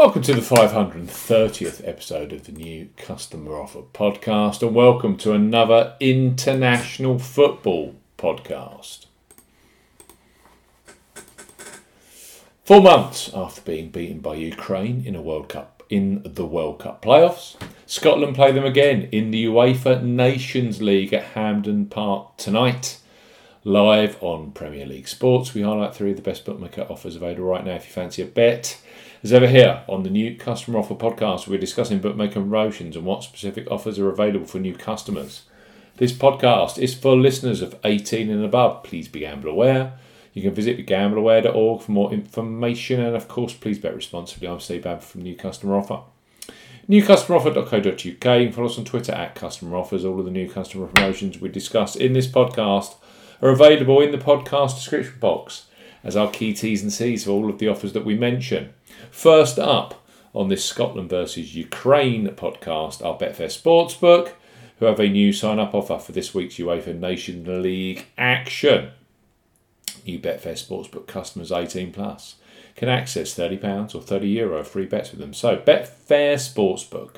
Welcome to the 530th episode of the New Customer Offer podcast, and welcome to another international football podcast. 4 months after being beaten by Ukraine in the World Cup playoffs, Scotland play them again in the UEFA Nations League at Hampden Park tonight. Live on Premier League Sports, we highlight three of the best bookmaker offers available right now if you fancy a bet. As ever here on the New Customer Offer podcast, we're discussing bookmaker promotions and what specific offers are available for new customers. This podcast is for listeners of 18 and above. Please be gamble aware. You can visit begambleaware.org for more information, and of course, please bet responsibly. I'm Steve Bamford from New Customer Offer. Newcustomeroffer.co.uk. You can follow us on Twitter at Customer Offers. All of the new customer promotions we discuss in this podcast are available in the podcast description box as our key T's and C's for all of the offers that we mention. First up on this Scotland versus Ukraine podcast are Betfair Sportsbook, who have a new sign-up offer for this week's UEFA Nations League action. New Betfair Sportsbook customers 18+ can access £30 or €30 free bets with them. So Betfair Sportsbook.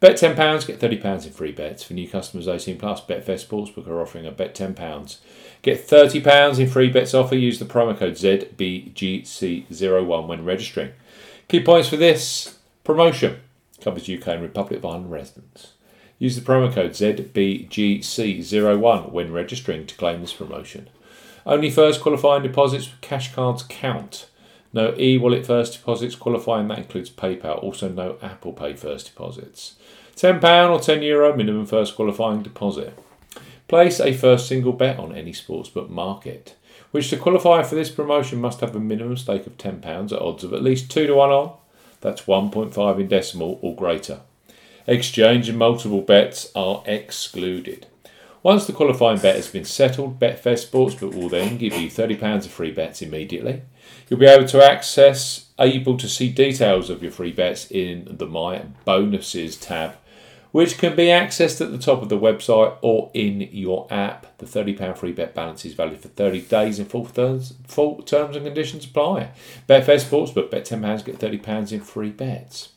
Bet £10, get £30 in free bets. For new customers 18+, Betfair Sportsbook are offering a bet £10, get £30 in free bets offer. Use the promo code ZBGC01 when registering. Key points for this promotion: covers UK and Republic of Ireland residents. Use the promo code ZBGC01 when registering to claim this promotion. Only first qualifying deposits with cash cards count. No e-wallet first deposits qualifying, that includes PayPal. Also no Apple Pay first deposits. £10 or €10 minimum first qualifying deposit. Place a first single bet on any sportsbook market, which to qualify for this promotion must have a minimum stake of £10 at odds of at least 2 to 1 on. That's 1.5 in decimal or greater. Exchange and multiple bets are excluded. Once the qualifying bet has been settled, Betfair Sportsbook will then give you £30 of free bets immediately. You'll be able to see details of your free bets in the My Bonuses tab, which can be accessed at the top of the website or in your app. The £30 free bet balance is valid for 30 days and full terms and conditions apply. Betfair Sportsbook, bet £10, get £30 in free bets.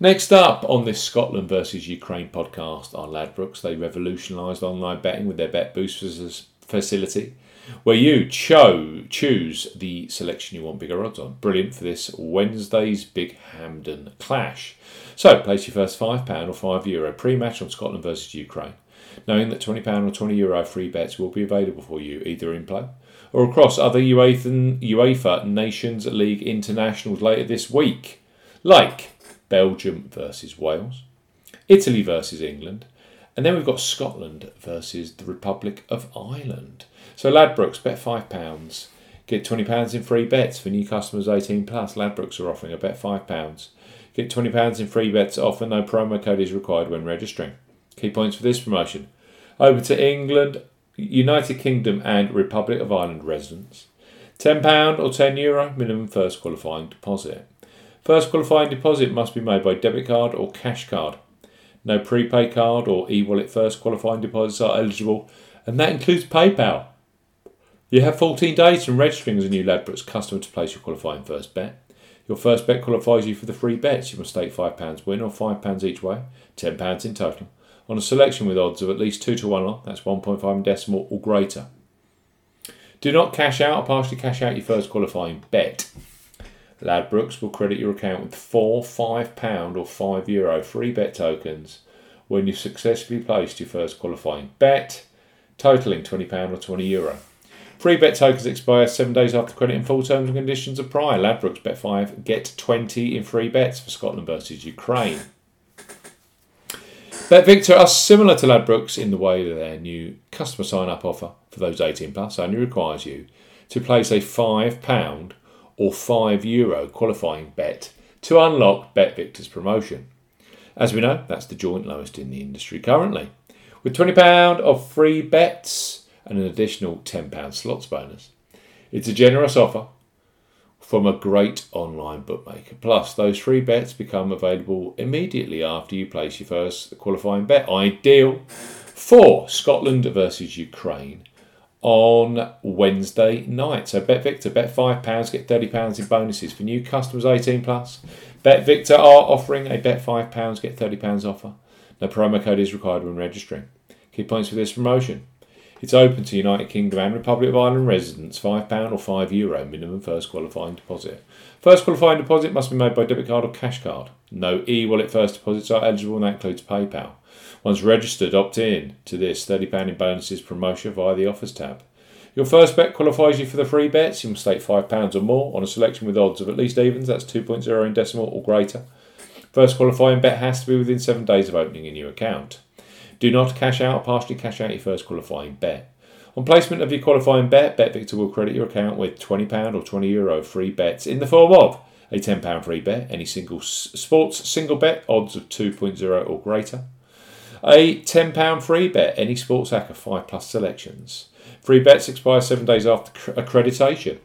Next up on this Scotland versus Ukraine podcast are Ladbrokes. They revolutionised online betting with their Bet Boosters facility, where you choose the selection you want bigger odds on. Brilliant for this Wednesday's big Hampden clash. So place your first £5 or €5 pre-match on Scotland versus Ukraine, knowing that £20 or €20 free bets will be available for you either in play or across other UEFA Nations League internationals later this week, like Belgium versus Wales, Italy versus England, and then we've got Scotland versus the Republic of Ireland. So Ladbrokes, bet £5, get £20 in free bets. For new customers 18+, Ladbrokes are offering a bet £5, get £20 in free bets offer. No promo code is required when registering. Key points for this promotion: over to England, United Kingdom and Republic of Ireland residents. £10 or €10 minimum first qualifying deposit. First qualifying deposit must be made by debit card or cash card. No prepay card or e-wallet first qualifying deposits are eligible, and that includes PayPal. You have 14 days from registering as a new Ladbrokes customer to place your qualifying first bet. Your first bet qualifies you for the free bets. You must stake £5 win or £5 each way, £10 in total, on a selection with odds of at least 2 to 1 on, that's 1.5 in decimal or greater. Do not cash out or partially cash out your first qualifying bet. Ladbrokes will credit your account with 4, £5 or €5 free bet tokens when you successfully placed your first qualifying bet, totaling £20 or €20. Free bet tokens expire 7 days after credit and full terms and conditions apply. Ladbrokes, bet 5, get 20 in free bets for Scotland versus Ukraine. BetVictor are similar to Ladbrokes in the way that their new customer sign-up offer for those 18+ only requires you to place a £5 or €5 qualifying bet to unlock BetVictor's promotion. As we know, that's the joint lowest in the industry currently, with £20 of free bets and an additional £10 slots bonus. It's a generous offer from a great online bookmaker. Plus, those free bets become available immediately after you place your first qualifying bet. Ideal for Scotland versus Ukraine on Wednesday night. So BetVictor, bet £5, get £30 in bonuses for new customers 18 plus. BetVictor are offering a bet £5, get £30 offer. No promo code is required when registering. Key points for this promotion. It's open to United Kingdom and Republic of Ireland residents, £5 or €5 minimum first qualifying deposit. First qualifying deposit must be made by debit card or cash card. No e-wallet first deposits are eligible, and that includes PayPal. Once registered, opt in to this £30 in bonuses promotion via the offers tab. Your first bet qualifies you for the free bets. You must stake £5 or more on a selection with odds of at least evens, that's 2.0 in decimal or greater. First qualifying bet has to be within 7 days of opening a new account. Do not cash out or partially cash out your first qualifying bet. On placement of your qualifying bet, BetVictor will credit your account with £20 or €20 free bets in the form of a £10 free bet, any single sports single bet, odds of 2.0 or greater. A £10 free bet, any sports hacker 5 plus selections. Free bets expire 7 days after accreditation.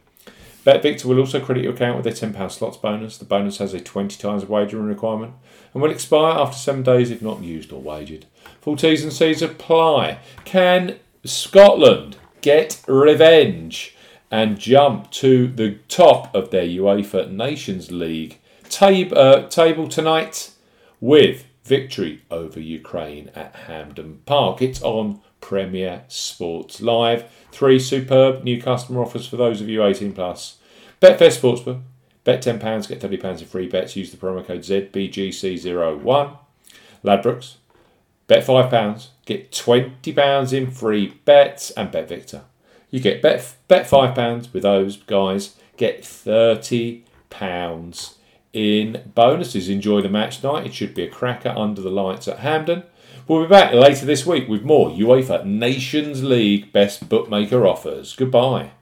BetVictor will also credit your account with a £10 slots bonus. The bonus has a 20 times wagering requirement and will expire after 7 days if not used or wagered. Full T's and C's apply. Can Scotland get revenge and jump to the top of their UEFA Nations League table tonight with victory over Ukraine at Hampden Park? It's on Premier Sports Live. 3 superb new customer offers for those of you 18 plus. Betfair Sportsbook, bet £10, get £30 in free bets. Use the promo code ZBGC01. Ladbrokes, bet £5, get £20 in free bets. And BetVictor, you get bet £5 with those guys, get £30 in bonuses. Enjoy the match night. It should be a cracker under the lights at Hampden. We'll be back later this week with more UEFA Nations League Best Bookmaker offers. Goodbye.